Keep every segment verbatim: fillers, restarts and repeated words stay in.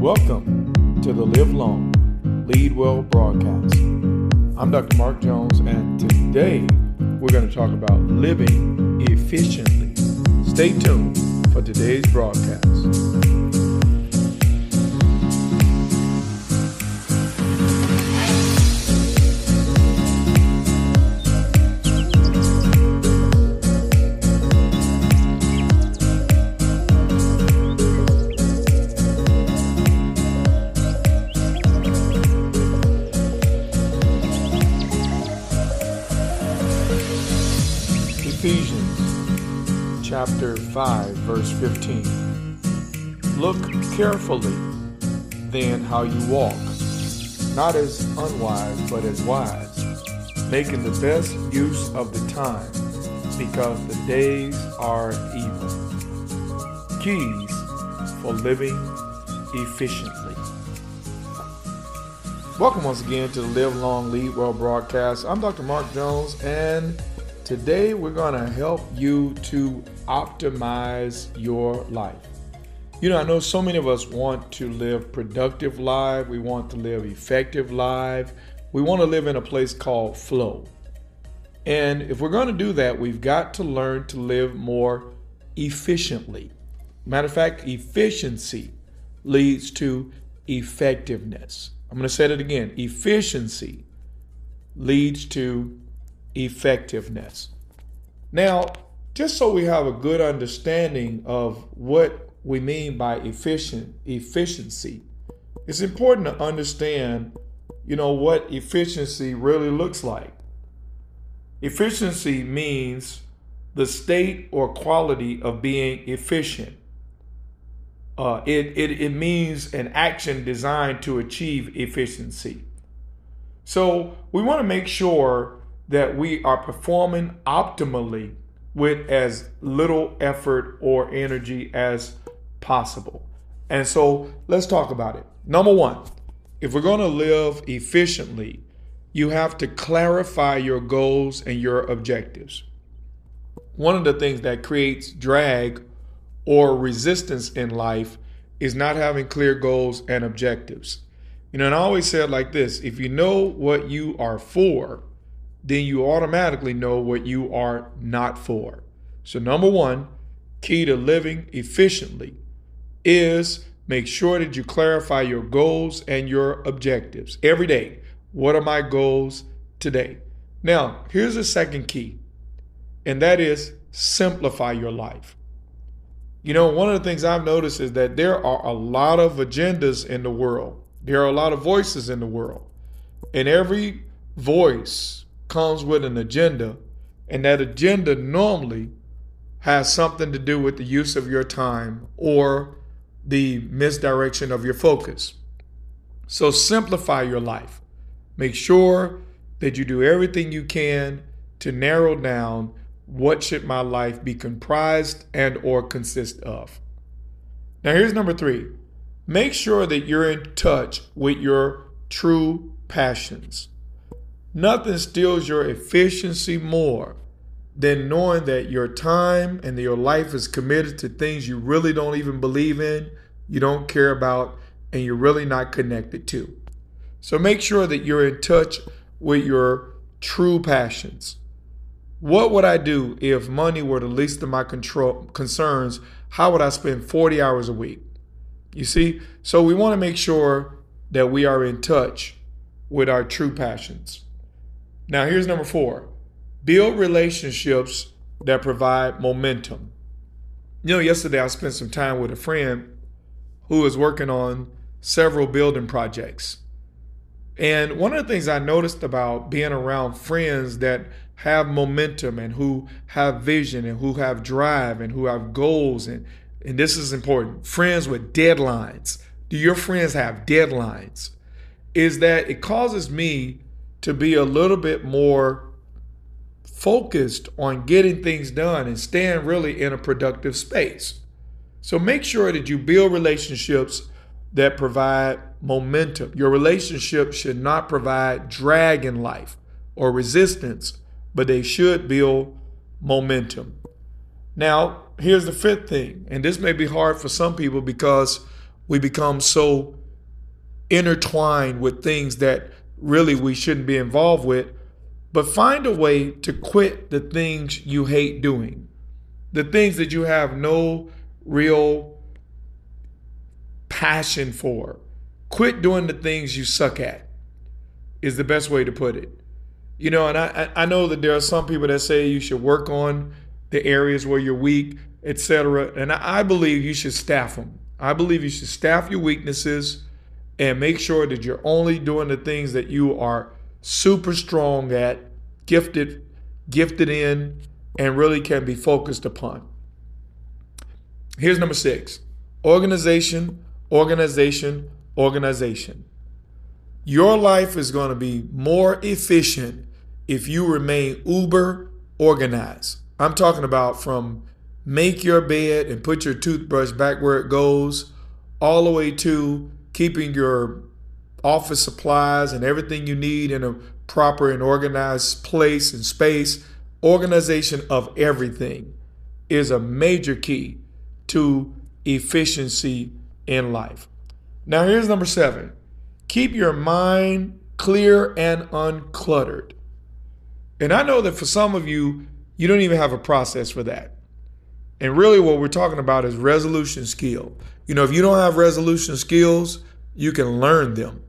Welcome to the Live Long, Lead Well broadcast. I'm Doctor Mark Jones, and today we're going to talk about living efficiently. Stay tuned for today's broadcast. Ephesians chapter five, verse fifteen. Look carefully then how you walk, not as unwise but as wise, making the best use of the time, because the days are evil. Keys for living efficiently. Welcome once again to the Live Long, Lead Well broadcast. I'm Doctor Mark Jones, and today we're going to help you to optimize your life. You know, I know so many of us want to live productive life. We want to live effective life. We want to live in a place called flow. And if we're going to do that, we've got to learn to live more efficiently. Matter of fact, efficiency leads to effectiveness. I'm going to say it again. Efficiency leads to effectiveness. Now, just so we have a good understanding of what we mean by efficient efficiency, it's important to understand, you know, what efficiency really looks like. Efficiency means the state or quality of being efficient. Uh, it, it, it means an action designed to achieve efficiency. So we want to make sure that we are performing optimally with as little effort or energy as possible. And so let's talk about it. Number one, if we're going to live efficiently, you have to clarify your goals and your objectives. One of the things that creates drag or resistance in life is not having clear goals and objectives. You know, and I always say it like this: if you know what you are for, then you automatically know what you are not for. So number one, key to living efficiently is make sure that you clarify your goals and your objectives every day. What are my goals today? Now, here's the second key, and that is simplify your life. You know, one of the things I've noticed is that there are a lot of agendas in the world. There are a lot of voices in the world, and every voice comes with an agenda, and that agenda normally has something to do with the use of your time or the misdirection of your focus. So simplify your life. Make sure that you do everything you can to narrow down what should my life be comprised and or consist of. Now here's number three. Make sure that you're in touch with your true passions. Nothing steals your efficiency more than knowing that your time and your life is committed to things you really don't even believe in, you don't care about, and you're really not connected to. So make sure that you're in touch with your true passions. What would I do if money were the least of my control concerns? How would I spend forty hours a week? You see, so we want to make sure that we are in touch with our true passions. Now, here's number four. Build relationships that provide momentum. You know, yesterday I spent some time with a friend who is working on several building projects. And one of the things I noticed about being around friends that have momentum and who have vision and who have drive and who have goals, and, and this is important, friends with deadlines. Do your friends have deadlines? Is that it causes me to be a little bit more focused on getting things done and staying really in a productive space. So make sure that you build relationships that provide momentum. Your relationship should not provide drag in life or resistance, but they should build momentum. Now, here's the fifth thing, and this may be hard for some people because we become so intertwined with things that really we shouldn't be involved with. But find a way to quit the things you hate doing, the things that you have no real passion for. Quit doing the things you suck at is the best way to put it. You know, and I, I know that there are some people that say you should work on the areas where you're weak, et cetera. And I believe you should staff them. I believe you should staff your weaknesses and make sure that you're only doing the things that you are super strong at, gifted, gifted in, and really can be focused upon. Here's number six. Organization, organization, organization. Your life is going to be more efficient if you remain uber organized. I'm talking about from make your bed and put your toothbrush back where it goes, all the way to keeping your office supplies and everything you need in a proper and organized place and space. Organization of everything is a major key to efficiency in life. Now, here's number seven. Keep your mind clear and uncluttered. And I know that for some of you, you don't even have a process for that. And really what we're talking about is resolution skill. You know, if you don't have resolution skills, you can learn them.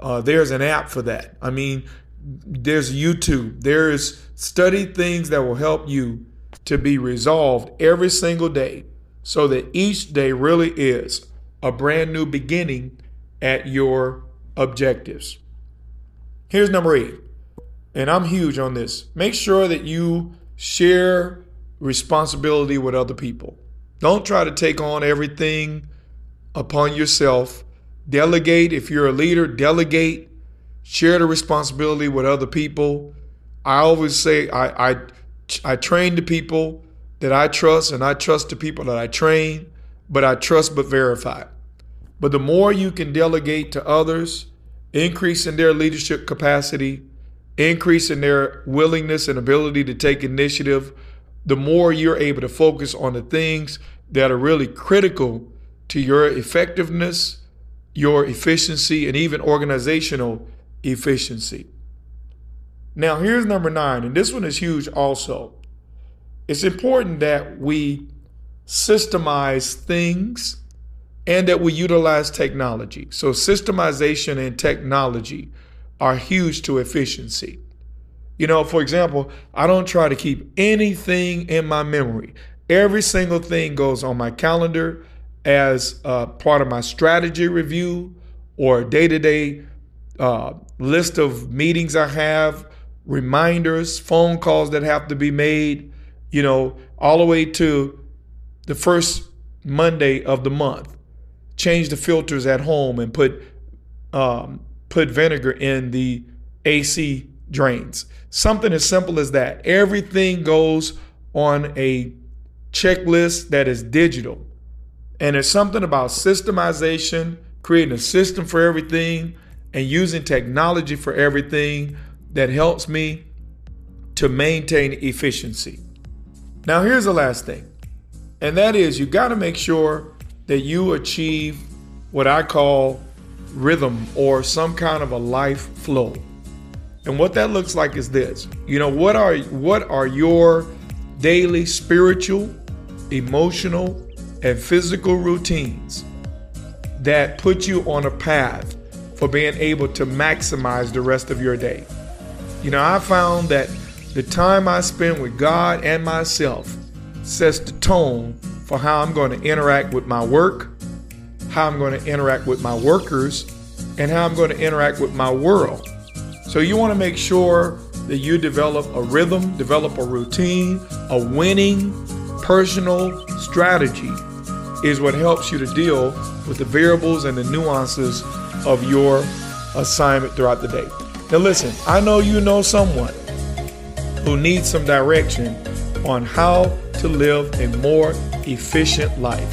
Uh, there's an app for that. I mean, there's YouTube. There's study things that will help you to be resolved every single day so that each day really is a brand new beginning at your objectives. Here's number eight, and I'm huge on this. Make sure that you share responsibility with other people. Don't try to take on everything upon yourself. Delegate. If you're a leader, delegate. Share the responsibility with other people. I always say I, I, I train the people that I trust, and I trust the people that I train, but I trust but verify. But the more you can delegate to others, increase in their leadership capacity, increase in their willingness and ability to take initiative, the more you're able to focus on the things that are really critical to your effectiveness, your efficiency, and even organizational efficiency. Now, here's number nine, and this one is huge also. It's important that we systemize things and that we utilize technology. So systemization and technology are huge to efficiency. You know, for example, I don't try to keep anything in my memory. Every single thing goes on my calendar as uh, part of my strategy review or day-to-day uh, list of meetings I have, reminders, phone calls that have to be made, you know, all the way to the first Monday of the month. Change the filters at home and put um, put vinegar in the A C drains. Something as simple as that. Everything goes on a checklist that is digital. And there's something about systemization, creating a system for everything and using technology for everything that helps me to maintain efficiency. Now, here's the last thing, and that is you got to make sure that you achieve what I call rhythm or some kind of a life flow. And what that looks like is this. You know, what are what are your daily spiritual, emotional, and physical routines that put you on a path for being able to maximize the rest of your day? You know, I found that the time I spend with God and myself sets the tone for how I'm going to interact with my work, how I'm going to interact with my workers, and how I'm going to interact with my world. So you want to make sure that you develop a rhythm, develop a routine. A winning personal strategy is what helps you to deal with the variables and the nuances of your assignment throughout the day. Now listen, I know you know someone who needs some direction on how to live a more efficient life.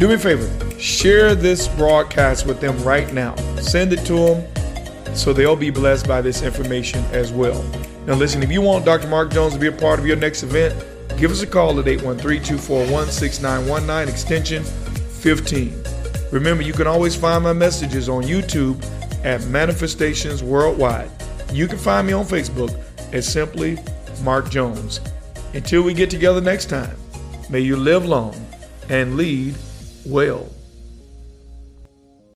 Do me a favor, share this broadcast with them right now. Send it to them so they'll be blessed by this information as well. Now listen, if you want Doctor Mark Jones to be a part of your next event, give us a call at eight one three, two four one, six nine one nine, extension fifteen. Remember, you can always find my messages on YouTube at Manifestations Worldwide. You can find me on Facebook at simply Mark Jones. Until we get together next time, may you live long and lead well.